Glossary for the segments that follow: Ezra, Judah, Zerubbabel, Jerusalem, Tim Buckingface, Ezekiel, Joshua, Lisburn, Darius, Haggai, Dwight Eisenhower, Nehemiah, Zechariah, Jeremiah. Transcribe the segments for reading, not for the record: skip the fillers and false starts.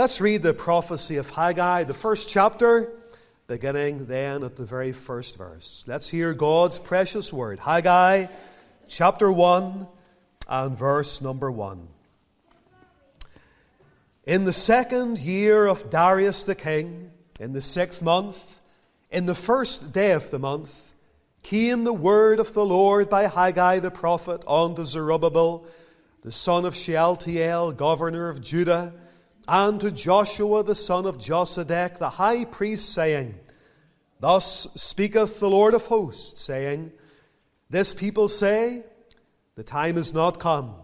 Let's read the prophecy of Haggai, the first chapter, beginning then at the very first verse. Let's hear God's precious word. Haggai, chapter 1 and verse number 1. In the second year of Darius the king, in the sixth month, in the first day of the month, came the word of the Lord by Haggai the prophet unto Zerubbabel, the son of Shealtiel, governor of Judah, and to Joshua the son of Josedech, the high priest, saying, Thus speaketh the Lord of hosts, saying, This people say, The time is not come,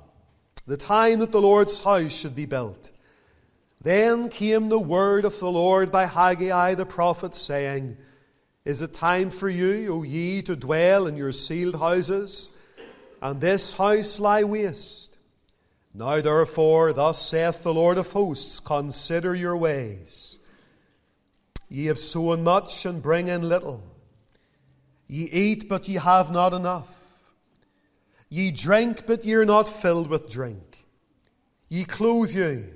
the time that the Lord's house should be built. Then came the word of the Lord by Haggai the prophet, saying, Is it time for you, O ye, to dwell in your sealed houses, and this house lie waste? Now therefore, thus saith the Lord of hosts, Consider your ways. Ye have sown much, and bring in little. Ye eat, but ye have not enough. Ye drink, but ye are not filled with drink. Ye clothe you,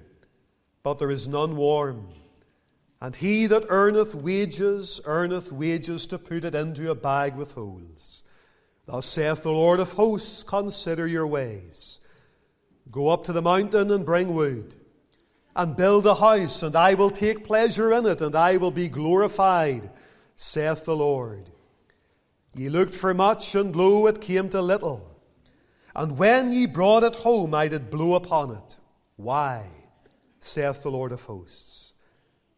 but there is none warm. And he that earneth wages to put it into a bag with holes. Thus saith the Lord of hosts, Consider your ways. Go up to the mountain and bring wood, and build a house, and I will take pleasure in it, and I will be glorified, saith the Lord. Ye looked for much, and lo, it came to little. And when ye brought it home, I did blow upon it. Why? Saith the Lord of hosts.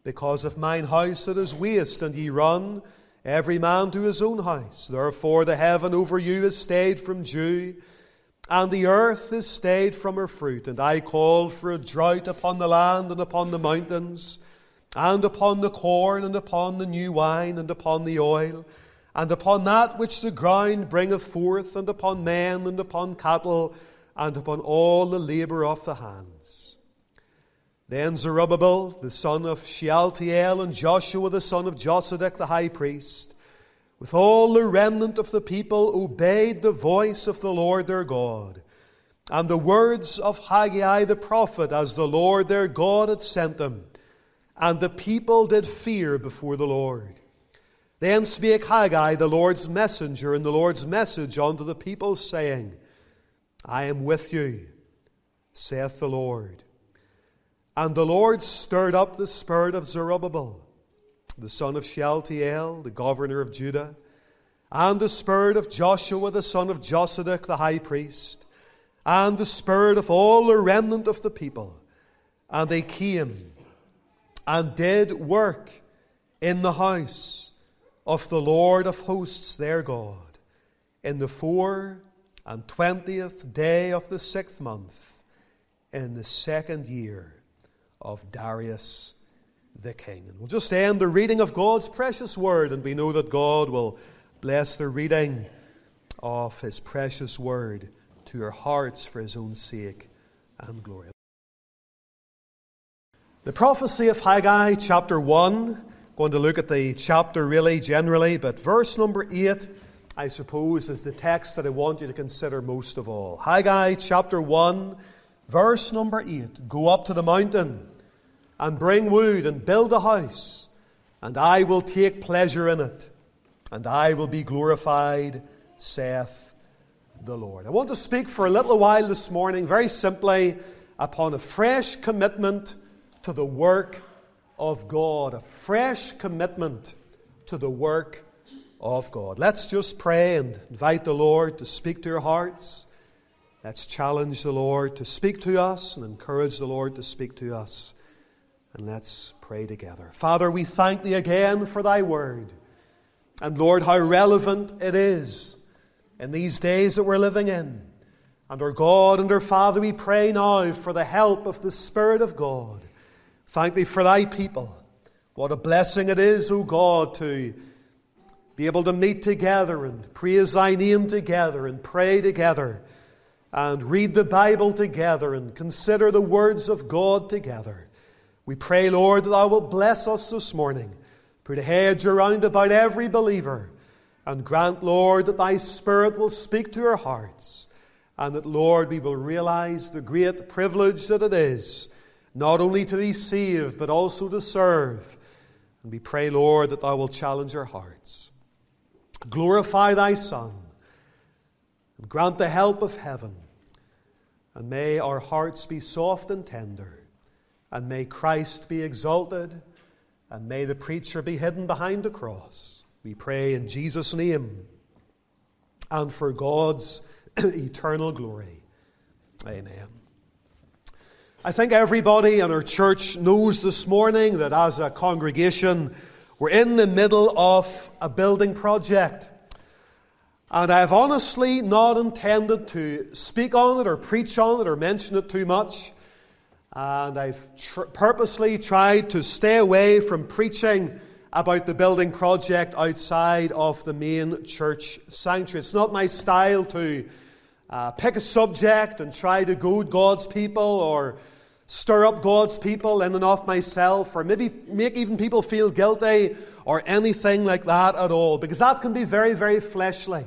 Because of mine house it is waste, and ye run, every man to his own house. Therefore the heaven over you is stayed from dew, and the earth is stayed from her fruit, and I called for a drought upon the land and upon the mountains, and upon the corn, and upon the new wine, and upon the oil, and upon that which the ground bringeth forth, and upon men, and upon cattle, and upon all the labour of the hands. Then Zerubbabel, the son of Shealtiel, and Joshua, the son of Josedech, the high priest, with all the remnant of the people, obeyed the voice of the Lord their God, and the words of Haggai the prophet, as the Lord their God had sent them. And the people did fear before the Lord. Then spake Haggai the Lord's messenger, and the Lord's message unto the people, saying, I am with you, saith the Lord. And the Lord stirred up the spirit of Zerubbabel, the son of Shealtiel, the governor of Judah, and the spirit of Joshua, the son of Josedech, the high priest, and the spirit of all the remnant of the people. And they came and did work in the house of the Lord of hosts their God, in the 24th day of the sixth month, in the second year of Darius the king. And we'll just end the reading of God's precious word, and we know that God will bless the reading of his precious word to your hearts for his own sake and glory. The prophecy of Haggai, chapter 1. I'm going to look at the chapter really generally, but verse number 8, I suppose, is the text that I want you to consider most of all. Haggai, chapter 1, verse number 8. Go up to the mountain and bring wood, and build a house, and I will take pleasure in it, and I will be glorified, saith the Lord. I want to speak for a little while this morning, very simply, upon a fresh commitment to the work of God. A fresh commitment to the work of God. Let's just pray and invite the Lord to speak to your hearts. Let's challenge the Lord to speak to us, and encourage the Lord to speak to us. And let's pray together. Father, we thank Thee again for Thy Word. And Lord, how relevant it is in these days that we're living in. And our God and our Father, we pray now for the help of the Spirit of God. Thank Thee for Thy people. What a blessing it is, O God, to be able to meet together and praise Thy name together and pray together and read the Bible together and consider the words of God together. We pray, Lord, that Thou wilt bless us this morning. Put a hedge around about every believer. And grant, Lord, that Thy Spirit will speak to our hearts. And that, Lord, we will realize the great privilege that it is not only to be saved, but also to serve. And we pray, Lord, that Thou wilt challenge our hearts. Glorify Thy Son, and grant the help of heaven. And may our hearts be soft and tender. And may Christ be exalted. And may the preacher be hidden behind the cross. We pray in Jesus' name and for God's eternal glory. Amen. I think everybody in our church knows this morning that as a congregation, we're in the middle of a building project. And I've honestly not intended to speak on it or preach on it or mention it too much. And I've purposely tried to stay away from preaching about the building project outside of the main church sanctuary. It's not my style to pick a subject and try to goad God's people or stir up God's people in and of myself, or maybe make even people feel guilty or anything like that at all, because that can be very, very fleshly.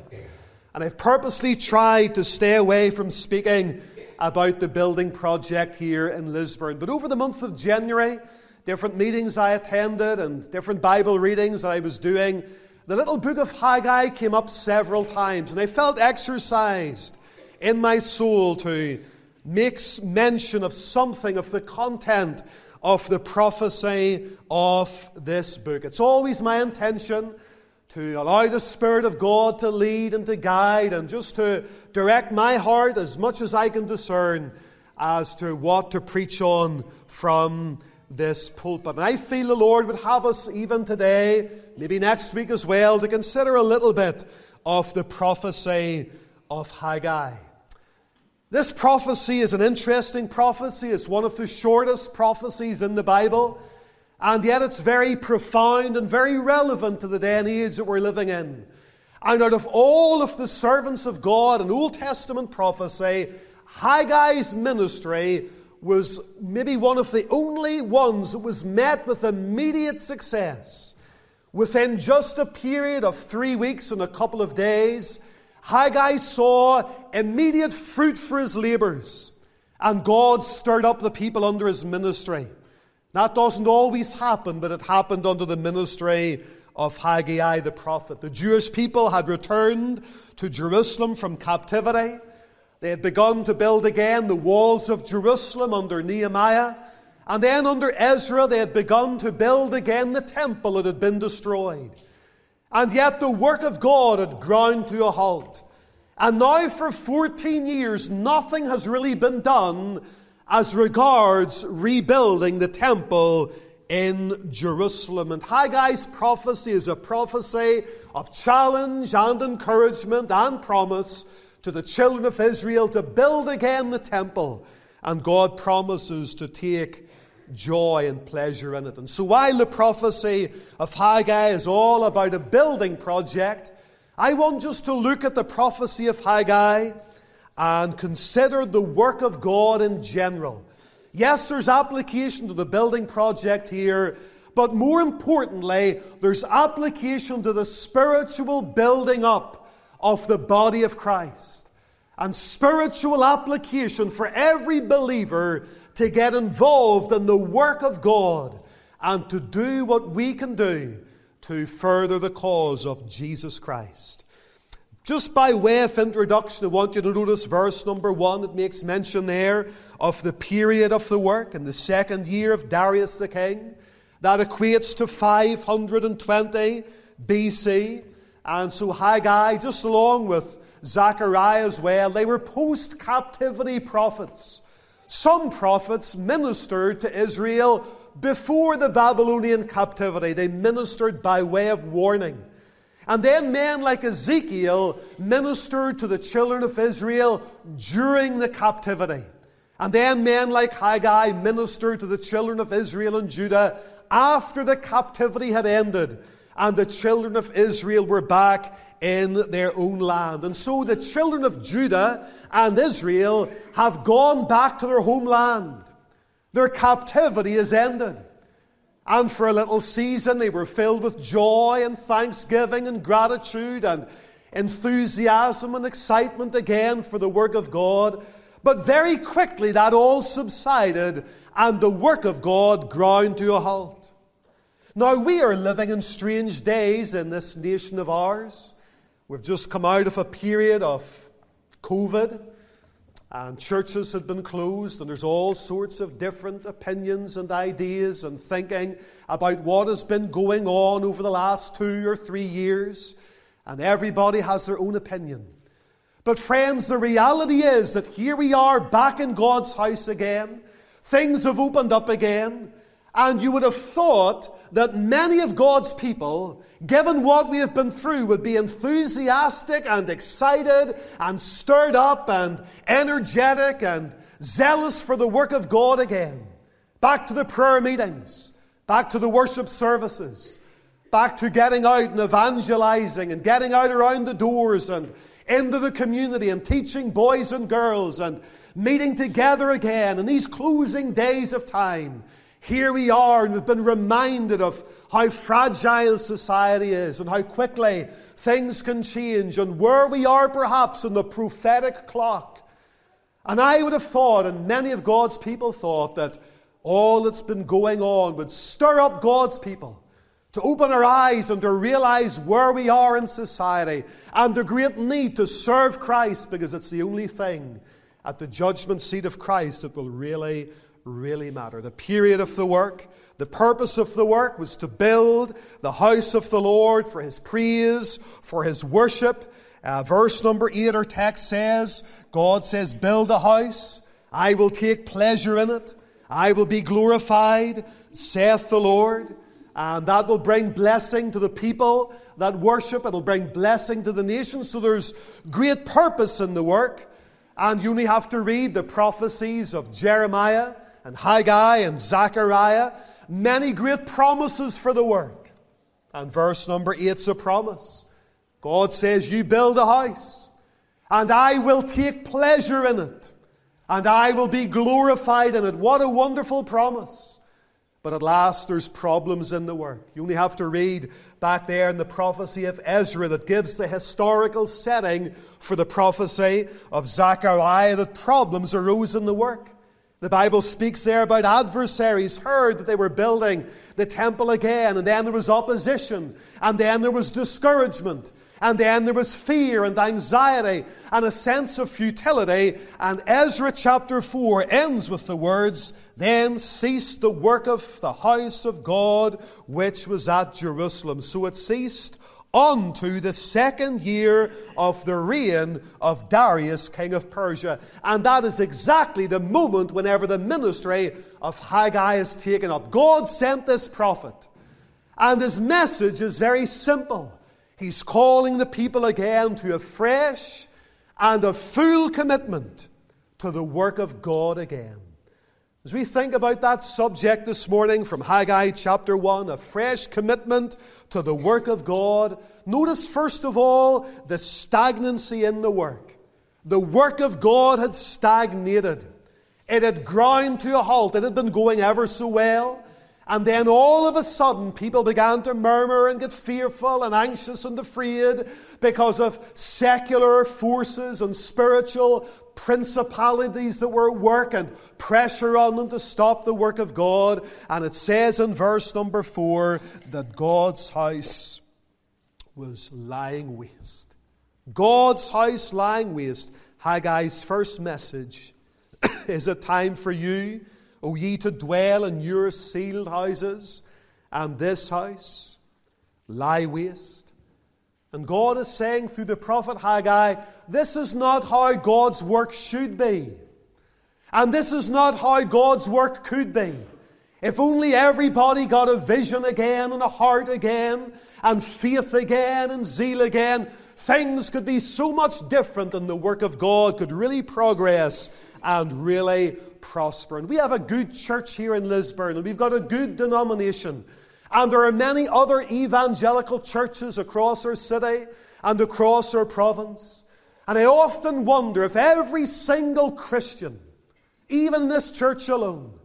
And I've purposely tried to stay away from speaking about the building project here in Lisburn. But over the month of January, different meetings I attended and different Bible readings that I was doing, the little book of Haggai came up several times, and I felt exercised in my soul to make mention of something of the content of the prophecy of this book. It's always my intention to allow the Spirit of God to lead and to guide and just to direct my heart as much as I can discern as to what to preach on from this pulpit. And I feel the Lord would have us even today, maybe next week as well, to consider a little bit of the prophecy of Haggai. This prophecy is an interesting prophecy. It's one of the shortest prophecies in the Bible. And yet it's very profound and very relevant to the day and age that we're living in. And out of all of the servants of God in Old Testament prophecy, Haggai's ministry was maybe one of the only ones that was met with immediate success. Within just a period of 3 weeks and a couple of days, Haggai saw immediate fruit for his labors, and God stirred up the people under his ministry. That doesn't always happen, but it happened under the ministry of Haggai the prophet. The Jewish people had returned to Jerusalem from captivity. They had begun to build again the walls of Jerusalem under Nehemiah. And then under Ezra, they had begun to build again the temple that had been destroyed. And yet the work of God had ground to a halt. And now for 14 years, nothing has really been done as regards rebuilding the temple in Jerusalem. And Haggai's prophecy is a prophecy of challenge and encouragement and promise to the children of Israel to build again the temple. And God promises to take joy and pleasure in it. And so while the prophecy of Haggai is all about a building project, I want just to look at the prophecy of Haggai and consider the work of God in general. Yes, there's application to the building project here, but more importantly, there's application to the spiritual building up of the body of Christ, and spiritual application for every believer to get involved in the work of God and to do what we can do to further the cause of Jesus Christ. Just by way of introduction, I want you to notice verse number 1. It makes mention there of the period of the work in the second year of Darius the king. That equates to 520 BC. And so Haggai, just along with Zechariah as well, they were post-captivity prophets. Some prophets ministered to Israel before the Babylonian captivity. They ministered by way of warning. And then men like Ezekiel ministered to the children of Israel during the captivity. And then men like Haggai ministered to the children of Israel and Judah after the captivity had ended and the children of Israel were back in their own land. And so the children of Judah and Israel have gone back to their homeland. Their captivity is ended. And for a little season, they were filled with joy and thanksgiving and gratitude and enthusiasm and excitement again for the work of God. But very quickly that all subsided and the work of God ground to a halt. Now we are living in strange days in this nation of ours. We've just come out of a period of COVID and churches had been closed and there's all sorts of different opinions and ideas and thinking about what has been going on over the last 2 or 3 years. And everybody has their own opinion. But friends, the reality is that here we are back in God's house again. Things have opened up again. And you would have thought that many of God's people, given what we have been through, would be enthusiastic and excited and stirred up and energetic and zealous for the work of God again. Back to the prayer meetings. Back to the worship services. Back to getting out and evangelizing and getting out around the doors and into the community and teaching boys and girls and meeting together again. In these closing days of time, here we are and we've been reminded of how fragile society is and how quickly things can change and where we are perhaps in the prophetic clock. And I would have thought, and many of God's people thought, that all that's been going on would stir up God's people to open our eyes and to realize where we are in society and the great need to serve Christ, because it's the only thing at the judgment seat of Christ that will really, really matter. The period of the work, the purpose of the work was to build the house of the Lord for His praise, for His worship. Verse number 8, our text says, God says, build a house. I will take pleasure in it. I will be glorified, saith the Lord. And that will bring blessing to the people that worship. It'll bring blessing to the nation. So there's great purpose in the work. And you only have to read the prophecies of Jeremiah and Haggai and Zechariah. Many great promises for the work. And verse number 8's a promise. God says, you build a house, and I will take pleasure in it, and I will be glorified in it. What a wonderful promise. But at last, there's problems in the work. You only have to read back there in the prophecy of Ezra that gives the historical setting for the prophecy of Zechariah that problems arose in the work. The Bible speaks there about adversaries heard that they were building the temple again, and then there was opposition, and then there was discouragement, and then there was fear and anxiety and a sense of futility. And Ezra chapter 4 ends with the words, then ceased the work of the house of God which was at Jerusalem. So it ceased unto the 2nd year of the reign of Darius, king of Persia. And that is exactly the moment whenever the ministry of Haggai is taken up. God sent this prophet, and his message is very simple. He's calling the people again to a fresh and a full commitment to the work of God again. As we think about that subject this morning from Haggai chapter 1, a fresh commitment to the work of God, notice first of all the stagnancy in the work. The work of God had stagnated. It had ground to a halt. It had been going ever so well. And then all of a sudden, people began to murmur and get fearful and anxious and afraid because of secular forces and spiritual principalities that were at work and pressure on them to stop the work of God. And it says in verse number 4 that God's house was lying waste. God's house lying waste. Haggai's first message, is it time for you, O ye, to dwell in your sealed houses, and this house lie waste? And God is saying through the prophet Haggai, this is not how God's work should be. And this is not how God's work could be. If only everybody got a vision again, and a heart again, and faith again, and zeal again, things could be so much different, and the work of God could really progress and really prosper. And we have a good church here in Lisburn, and we've got a good denomination. And there are many other evangelical churches across our city and across our province. And I often wonder if every single Christian, even this church alone,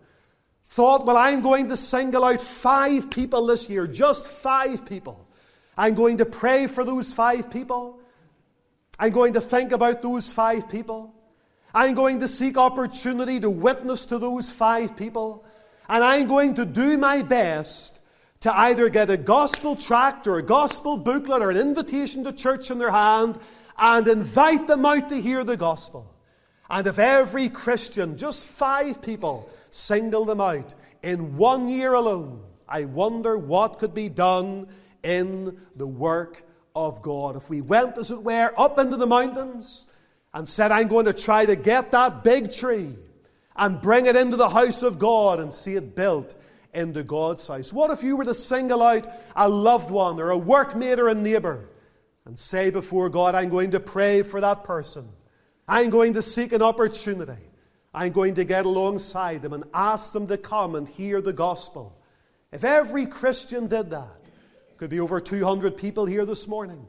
thought, well, I'm going to single out 5 people this year, just 5 people. I'm going to pray for those 5 people. I'm going to think about those 5 people. I'm going to seek opportunity to witness to those 5 people. And I'm going to do my best to either get a gospel tract or a gospel booklet or an invitation to church in their hand and invite them out to hear the gospel. And if every Christian, just 5 people, single them out in 1 year alone, I wonder what could be done in the work of God. If we went, as it were, up into the mountains and said, I'm going to try to get that big tree and bring it into the house of God and see it built into God's house. What if you were to single out a loved one or a workmate or a neighbor and say before God, I'm going to pray for that person. I'm going to seek an opportunity. I'm going to get alongside them and ask them to come and hear the gospel. If every Christian did that, it could be over 200 people here this morning.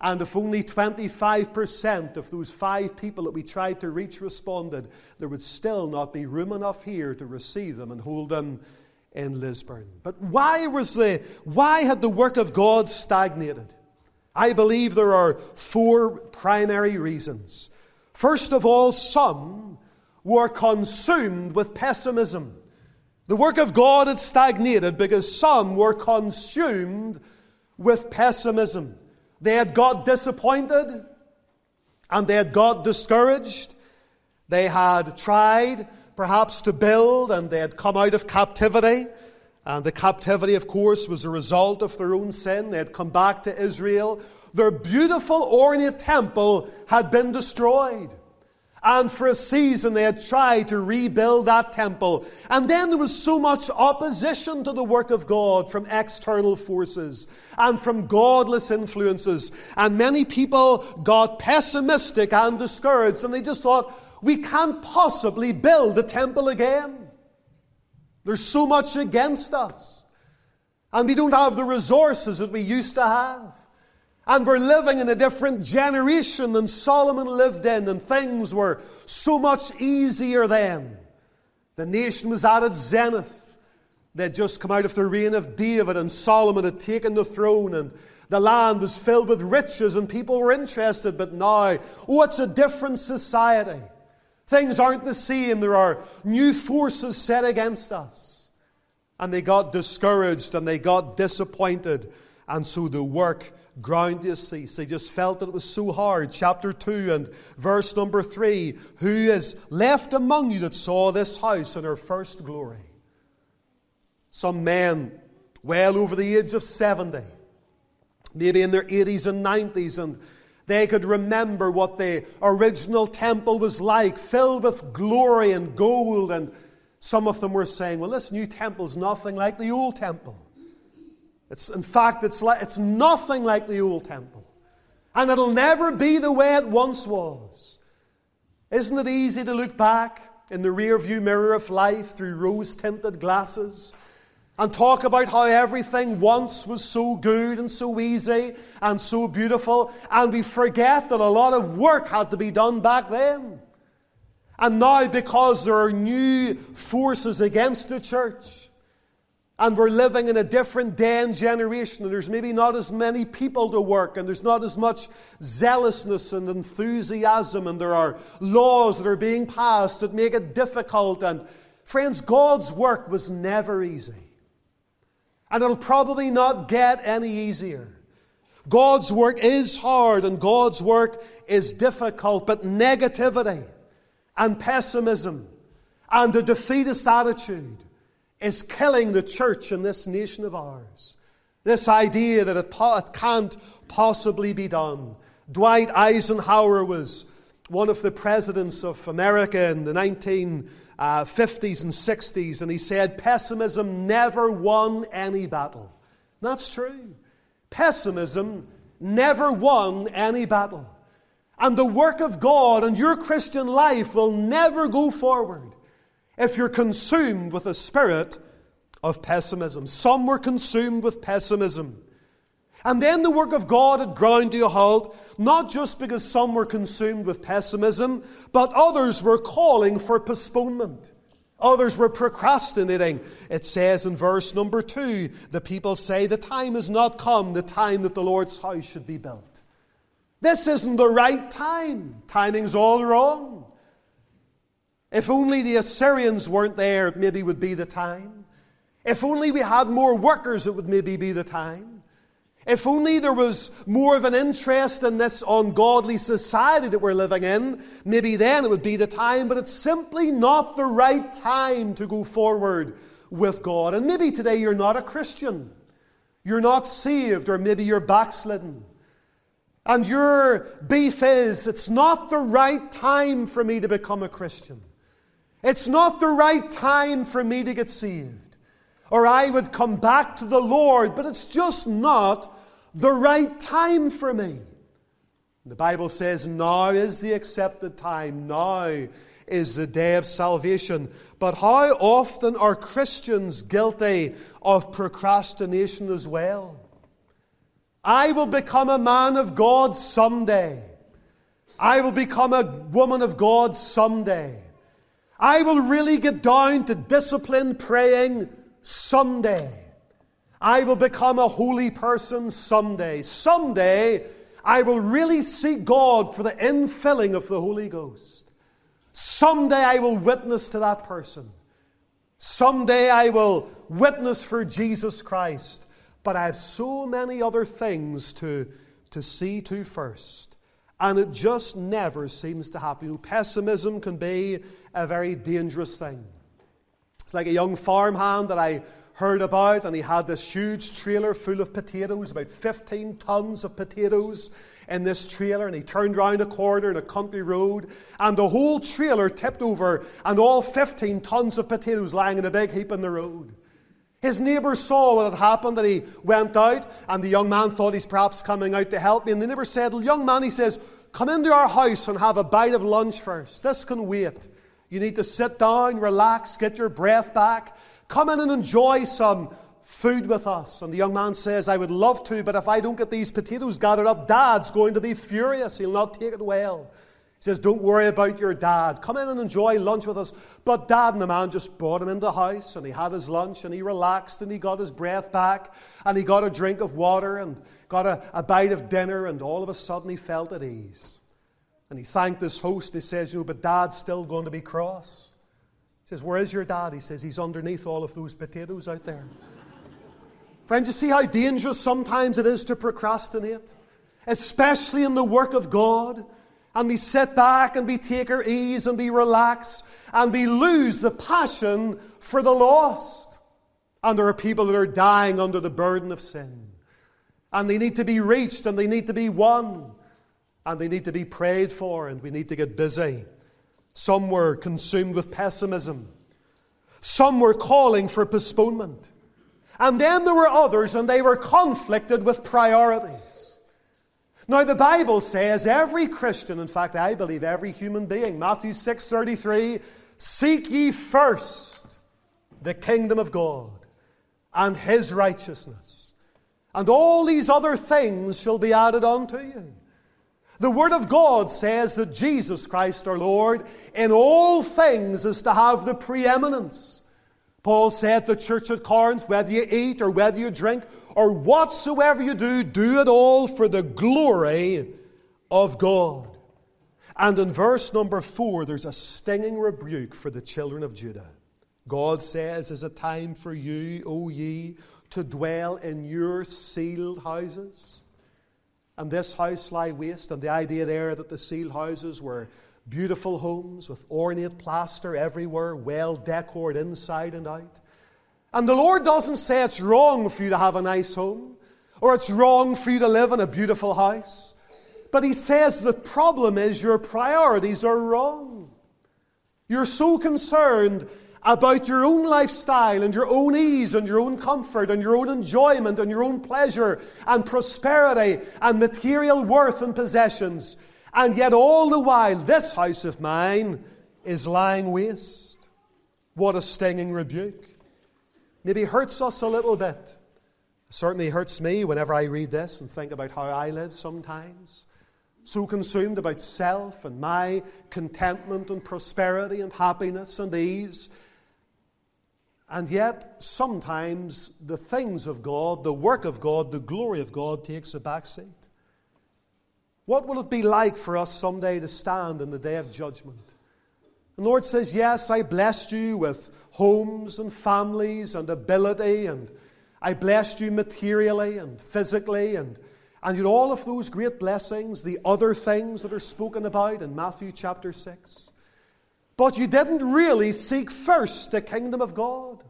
And if only 25% of those 5 people that we tried to reach responded, there would still not be room enough here to receive them and hold them in Lisburn. But why had the work of God stagnated? I believe there are 4 primary reasons. First of all, some were consumed with pessimism. The work of God had stagnated because some were consumed with pessimism. They had got disappointed and they had got discouraged. They had tried perhaps to build and they had come out of captivity. And the captivity, of course, was a result of their own sin. They had come back to Israel. Their beautiful ornate temple had been destroyed. And for a season they had tried to rebuild that temple. And then there was so much opposition to the work of God from external forces and from godless influences. And many people got pessimistic and discouraged. And they just thought, we can't possibly build a temple again. There's so much against us. And we don't have the resources that we used to have. And we're living in a different generation than Solomon lived in, and things were so much easier then. The nation was at its zenith. They'd just come out of the reign of David, and Solomon had taken the throne, and the land was filled with riches, and people were interested. But now, oh, it's a different society. Things aren't the same. There are new forces set against us. And they got discouraged, and they got disappointed. And so the work ground you cease. They just felt that it was so hard. Chapter 2 and verse number 3. Who is left among you that saw this house in her first glory? Some men well over the age of 70, maybe in their 80s and 90s, and they could remember what the original temple was like, filled with glory and gold. And some of them were saying, well, this new temple's nothing like the old temple. It's nothing like the old temple. And it'll never be the way it once was. Isn't it easy to look back in the rearview mirror of life through rose-tinted glasses and talk about how everything once was so good and so easy and so beautiful, and we forget that a lot of work had to be done back then. And now, because there are new forces against the church, and we're living in a different day and generation, and there's maybe not as many people to work, and there's not as much zealousness and enthusiasm, and there are laws that are being passed that make it difficult. And friends, God's work was never easy. And it'll probably not get any easier. God's work is hard, and God's work is difficult. But negativity and pessimism and a defeatist attitude is killing the church in this nation of ours. This idea that it can't possibly be done. Dwight Eisenhower was one of the presidents of America in the 1950s and 60s, and he said, pessimism never won any battle. And that's true. Pessimism never won any battle. And the work of God and your Christian life will never go forward if you're consumed with a spirit of pessimism. Some were consumed with pessimism. And then the work of God had ground to a halt, not just because some were consumed with pessimism, but others were calling for postponement. Others were procrastinating. It says in verse number 2, the people say, the time has not come, the time that the Lord's house should be built. This isn't the right time. Timing's all wrong. If only the Assyrians weren't there, it maybe would be the time. If only we had more workers, it would maybe be the time. If only there was more of an interest in this ungodly society that we're living in, maybe then it would be the time. But it's simply not the right time to go forward with God. And maybe today you're not a Christian. You're not saved, or maybe you're backslidden. And your beef is, it's not the right time for me to become a Christian. It's not the right time for me to get saved. Or I would come back to the Lord, but it's just not the right time for me. The Bible says, now is the accepted time. Now is the day of salvation. But how often are Christians guilty of procrastination as well? I will become a man of God someday. I will become a woman of God someday. I will really get down to disciplined praying someday. I will become a holy person someday. Someday, I will really seek God for the infilling of the Holy Ghost. Someday, I will witness to that person. Someday, I will witness for Jesus Christ. But I have so many other things to see to first. And it just never seems to happen. You know, pessimism can be a very dangerous thing. It's like a young farmhand that I heard about, and he had this huge trailer full of potatoes, about 15 tons of potatoes in this trailer, and he turned around a corner in a country road, and the whole trailer tipped over, and all 15 tons of potatoes lying in a big heap in the road. His neighbour saw what had happened, and he went out, and the young man thought he's perhaps coming out to help me. And the neighbour said, young man, he says, come into our house and have a bite of lunch first. This can wait. You need to sit down, relax, get your breath back. Come in and enjoy some food with us. And the young man says, I would love to, but if I don't get these potatoes gathered up, Dad's going to be furious. He'll not take it well. He says, don't worry about your dad. Come in and enjoy lunch with us. But Dad, and the man just brought him into the house, and he had his lunch, and he relaxed, and he got his breath back, and he got a drink of water, and got a bite of dinner, and all of a sudden he felt at ease. And he thanked his host. He says, but Dad's still going to be cross. He says, where is your dad? He says, he's underneath all of those potatoes out there. Friends, you see how dangerous sometimes it is to procrastinate, especially in the work of God. And we sit back and we take our ease and we relax and we lose the passion for the lost. And there are people that are dying under the burden of sin. And they need to be reached and they need to be won. And they need to be prayed for, and we need to get busy. Some were consumed with pessimism. Some were calling for postponement. And then there were others, and they were conflicted with priorities. Now, the Bible says every Christian, in fact, I believe every human being, Matthew 6:33, seek ye first the kingdom of God and His righteousness, and all these other things shall be added unto you. The Word of God says that Jesus Christ our Lord in all things is to have the preeminence. Paul said to the church at Corinth, whether you eat or whether you drink or whatsoever you do, do it all for the glory of God. And in verse number 4, there's a stinging rebuke for the children of Judah. God says, "Is a time for you, O ye, to dwell in your sealed houses. And this house lie waste." And the idea there that the sealed houses were beautiful homes with ornate plaster everywhere, well decorated inside and out. And the Lord doesn't say it's wrong for you to have a nice home, or it's wrong for you to live in a beautiful house. But He says the problem is your priorities are wrong. You're so concerned about your own lifestyle and your own ease and your own comfort and your own enjoyment and your own pleasure and prosperity and material worth and possessions. And yet all the while, this house of mine is lying waste. What a stinging rebuke. Maybe hurts us a little bit. It certainly hurts me whenever I read this and think about how I live sometimes. So consumed about self and my contentment and prosperity and happiness and ease. And yet, sometimes the things of God, the work of God, the glory of God takes a backseat. What will it be like for us someday to stand in the day of judgment The Lord says, yes, I blessed you with homes and families and ability, and I blessed you materially and physically, and you know, all of those great blessings, the other things that are spoken about in Matthew chapter 6. But you didn't really seek first the kingdom of God.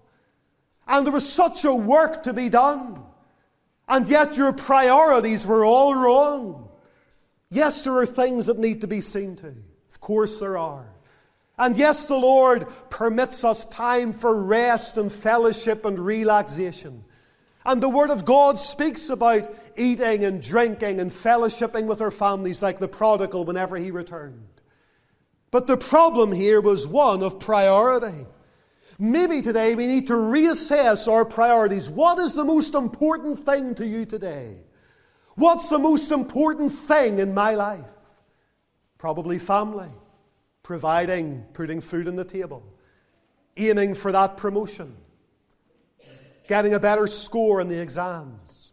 And there was such a work to be done. And yet your priorities were all wrong. Yes, there are things that need to be seen to. Of course there are. And yes, the Lord permits us time for rest and fellowship and relaxation. And the Word of God speaks about eating and drinking and fellowshipping with our families like the prodigal whenever he returned. But the problem here was one of priority. Maybe today we need to reassess our priorities. What is the most important thing to you today? What's the most important thing in my life? Probably family. Providing, putting food on the table. Aiming for that promotion. Getting a better score in the exams.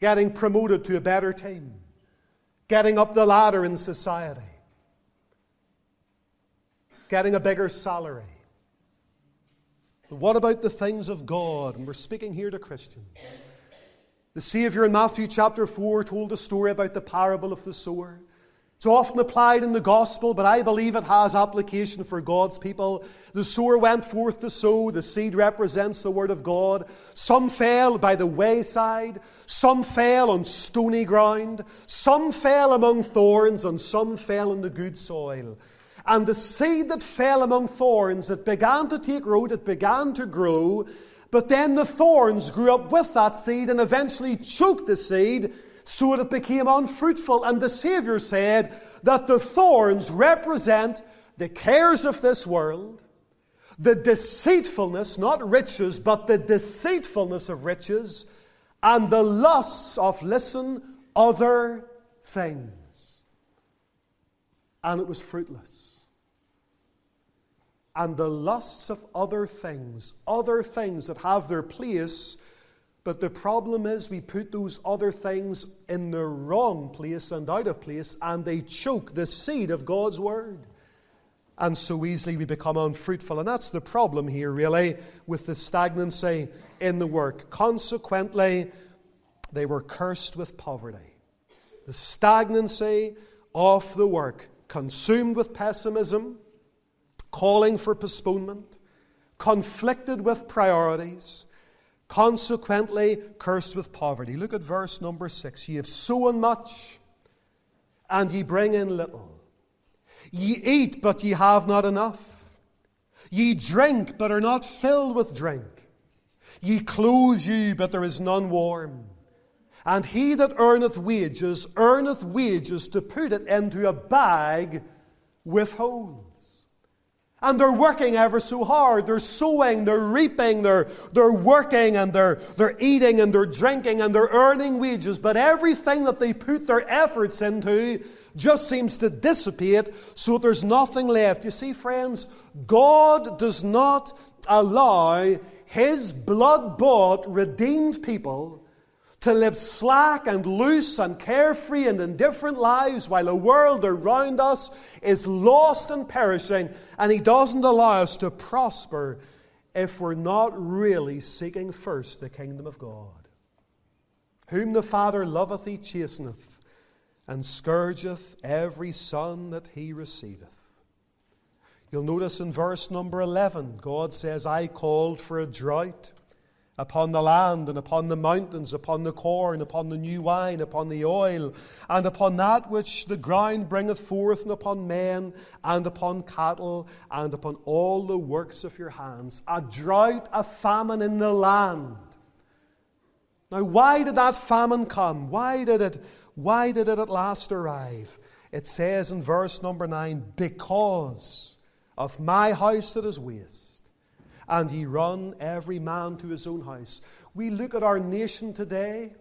Getting promoted to a better team. Getting up the ladder in society. Getting a bigger salary. But what about the things of God? And we're speaking here to Christians. The Savior in Matthew chapter 4 told a story about the parable of the sower. It's often applied in the gospel, but I believe it has application for God's people. The sower went forth to sow. The seed represents the Word of God. Some fell by the wayside. Some fell on stony ground. Some fell among thorns, and some fell on the good soil. And the seed that fell among thorns, it began to take root, it began to grow, but then the thorns grew up with that seed and eventually choked the seed so that it became unfruitful. And the Savior said that the thorns represent the cares of this world, the deceitfulness, not riches, but the deceitfulness of riches, and the lusts of, listen, other things. And it was fruitless. And the lusts of other things that have their place, but the problem is we put those other things in the wrong place and out of place, and they choke the seed of God's Word. And so easily we become unfruitful. And that's the problem here, really, with the stagnancy in the work. Consequently, they were cursed with poverty. The stagnancy of the work, consumed with pessimism, calling for postponement, conflicted with priorities, consequently cursed with poverty. Look at verse number 6. Ye have sown much, and ye bring in little. Ye eat, but ye have not enough. Ye drink, but are not filled with drink. Ye clothe you, but there is none warm. And he that earneth wages to put it into a bag with holes. And they're working ever so hard. They're sowing, they're reaping, they're working, and they're eating, and they're drinking, and they're earning wages. But everything that they put their efforts into just seems to dissipate, so there's nothing left. You see, friends, God does not allow His blood-bought, redeemed people to live slack and loose and carefree and indifferent lives while the world around us is lost and perishing, and He doesn't allow us to prosper if we're not really seeking first the kingdom of God. Whom the Father loveth, He chasteneth, and scourgeth every son that He receiveth. You'll notice in verse number 11, God says, I called for a drought upon the land and upon the mountains, upon the corn, upon the new wine, upon the oil, and upon that which the ground bringeth forth, and upon men, and upon cattle, and upon all the works of your hands. A drought, a famine in the land. Now, why did that famine come? Why did it at last arrive? It says in verse number 9, because of my house that is waste, and ye run every man to his own house. We look at our nation today,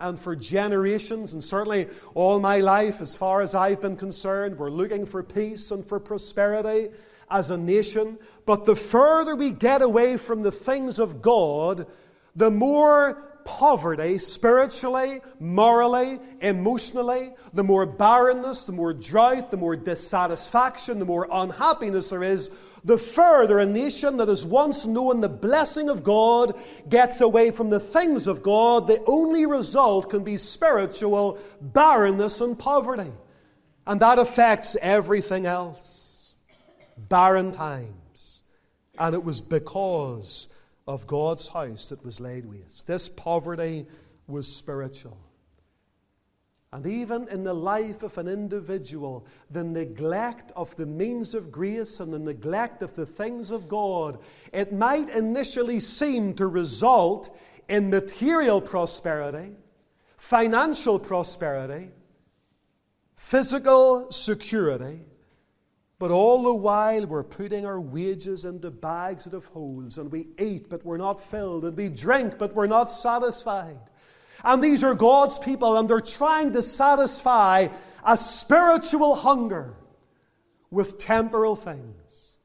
and for generations, and certainly all my life, as far as I've been concerned, we're looking for peace and for prosperity as a nation. But the further we get away from the things of God, the more poverty, spiritually, morally, emotionally, the more barrenness, the more drought, the more dissatisfaction, the more unhappiness there is, the further a nation that has once known the blessing of God gets away from the things of God, the only result can be spiritual barrenness and poverty. And that affects everything else. Barren times. And it was because of God's house that was laid waste. This poverty was spiritual. And even in the life of an individual, the neglect of the means of grace and the neglect of the things of God, it might initially seem to result in material prosperity, financial prosperity, physical security, but all the while we're putting our wages into bags that have holes, and we eat but we're not filled, and we drink but we're not satisfied. And these are God's people, and they're trying to satisfy a spiritual hunger with temporal things.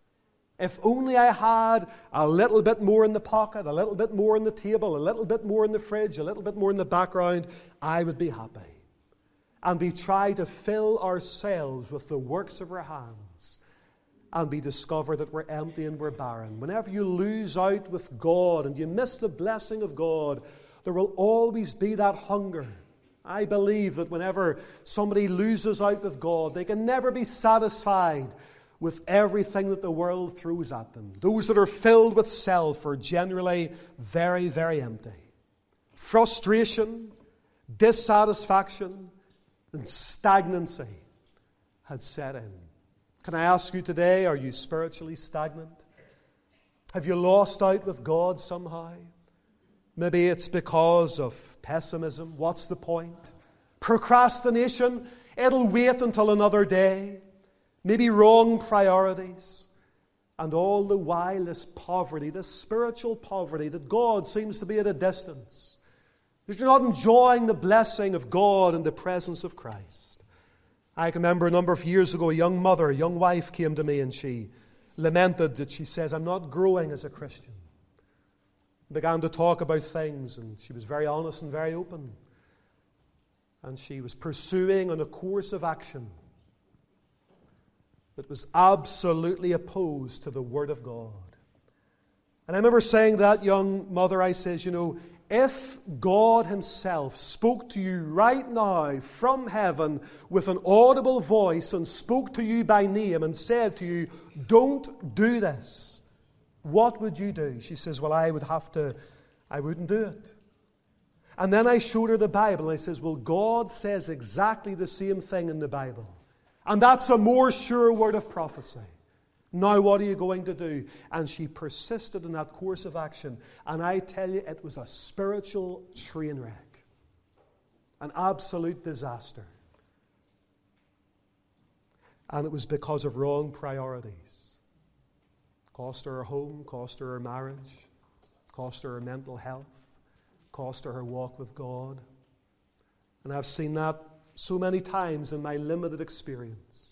If only I had a little bit more in the pocket, a little bit more in the table, a little bit more in the fridge, a little bit more in the background, I would be happy. And we try to fill ourselves with the works of our hands, and we discover that we're empty and we're barren. Whenever you lose out with God and you miss the blessing of God, there will always be that hunger. I believe that whenever somebody loses out with God, they can never be satisfied with everything that the world throws at them. Those that are filled with self are generally very, very empty. Frustration, dissatisfaction, and stagnancy had set in. Can I ask you today, are you spiritually stagnant? Have you lost out with God somehow? Maybe it's because of pessimism. What's the point? Procrastination. It'll wait until another day. Maybe wrong priorities. And all the while, this poverty, this spiritual poverty, that God seems to be at a distance. That you're not enjoying the blessing of God and the presence of Christ. I can remember a number of years ago, a young mother, a young wife came to me, and she lamented that she says, I'm not growing as a Christian. Began to talk about things, and she was very honest and very open. And she was pursuing on a course of action that was absolutely opposed to the Word of God. And I remember saying to that young mother, I says, you know, if God Himself spoke to you right now from heaven with an audible voice and spoke to you by name and said to you, don't do this, what would you do? She says, well, I wouldn't do it. And then I showed her the Bible, and I says, well, God says exactly the same thing in the Bible. And that's a more sure word of prophecy. Now what are you going to do? And she persisted in that course of action. And I tell you, it was a spiritual train wreck. An absolute disaster. And it was because of wrong priorities. Cost her her home, cost her her marriage, cost her her mental health, cost her her walk with God. And I've seen that so many times in my limited experience.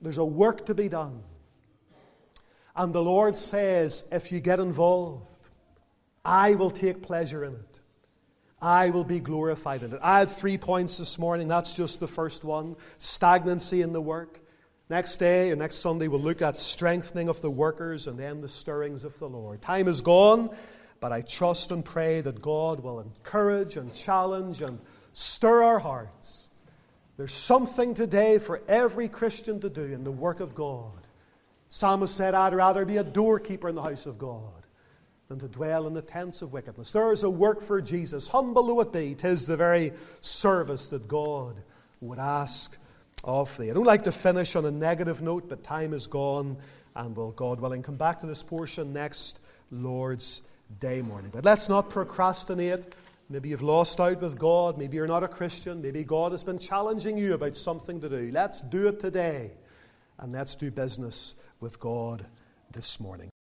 There's a work to be done. And the Lord says, if you get involved, I will take pleasure in it. I will be glorified in it. I had 3 points this morning. That's just the first one. Stagnancy in the work. Next day, or next Sunday, we'll look at strengthening of the workers and then the stirrings of the Lord. Time is gone, but I trust and pray that God will encourage and challenge and stir our hearts. There's something today for every Christian to do in the work of God. Psalmist said, I'd rather be a doorkeeper in the house of God than to dwell in the tents of wickedness. There is a work for Jesus. Humble though it be, 'tis the very service that God would ask of thee. I don't like to finish on a negative note, but time is gone, and will God willing come back to this portion next Lord's Day morning. But let's not procrastinate. Maybe you've lost out with God. Maybe you're not a Christian. Maybe God has been challenging you about something to do. Let's do it today, and let's do business with God this morning.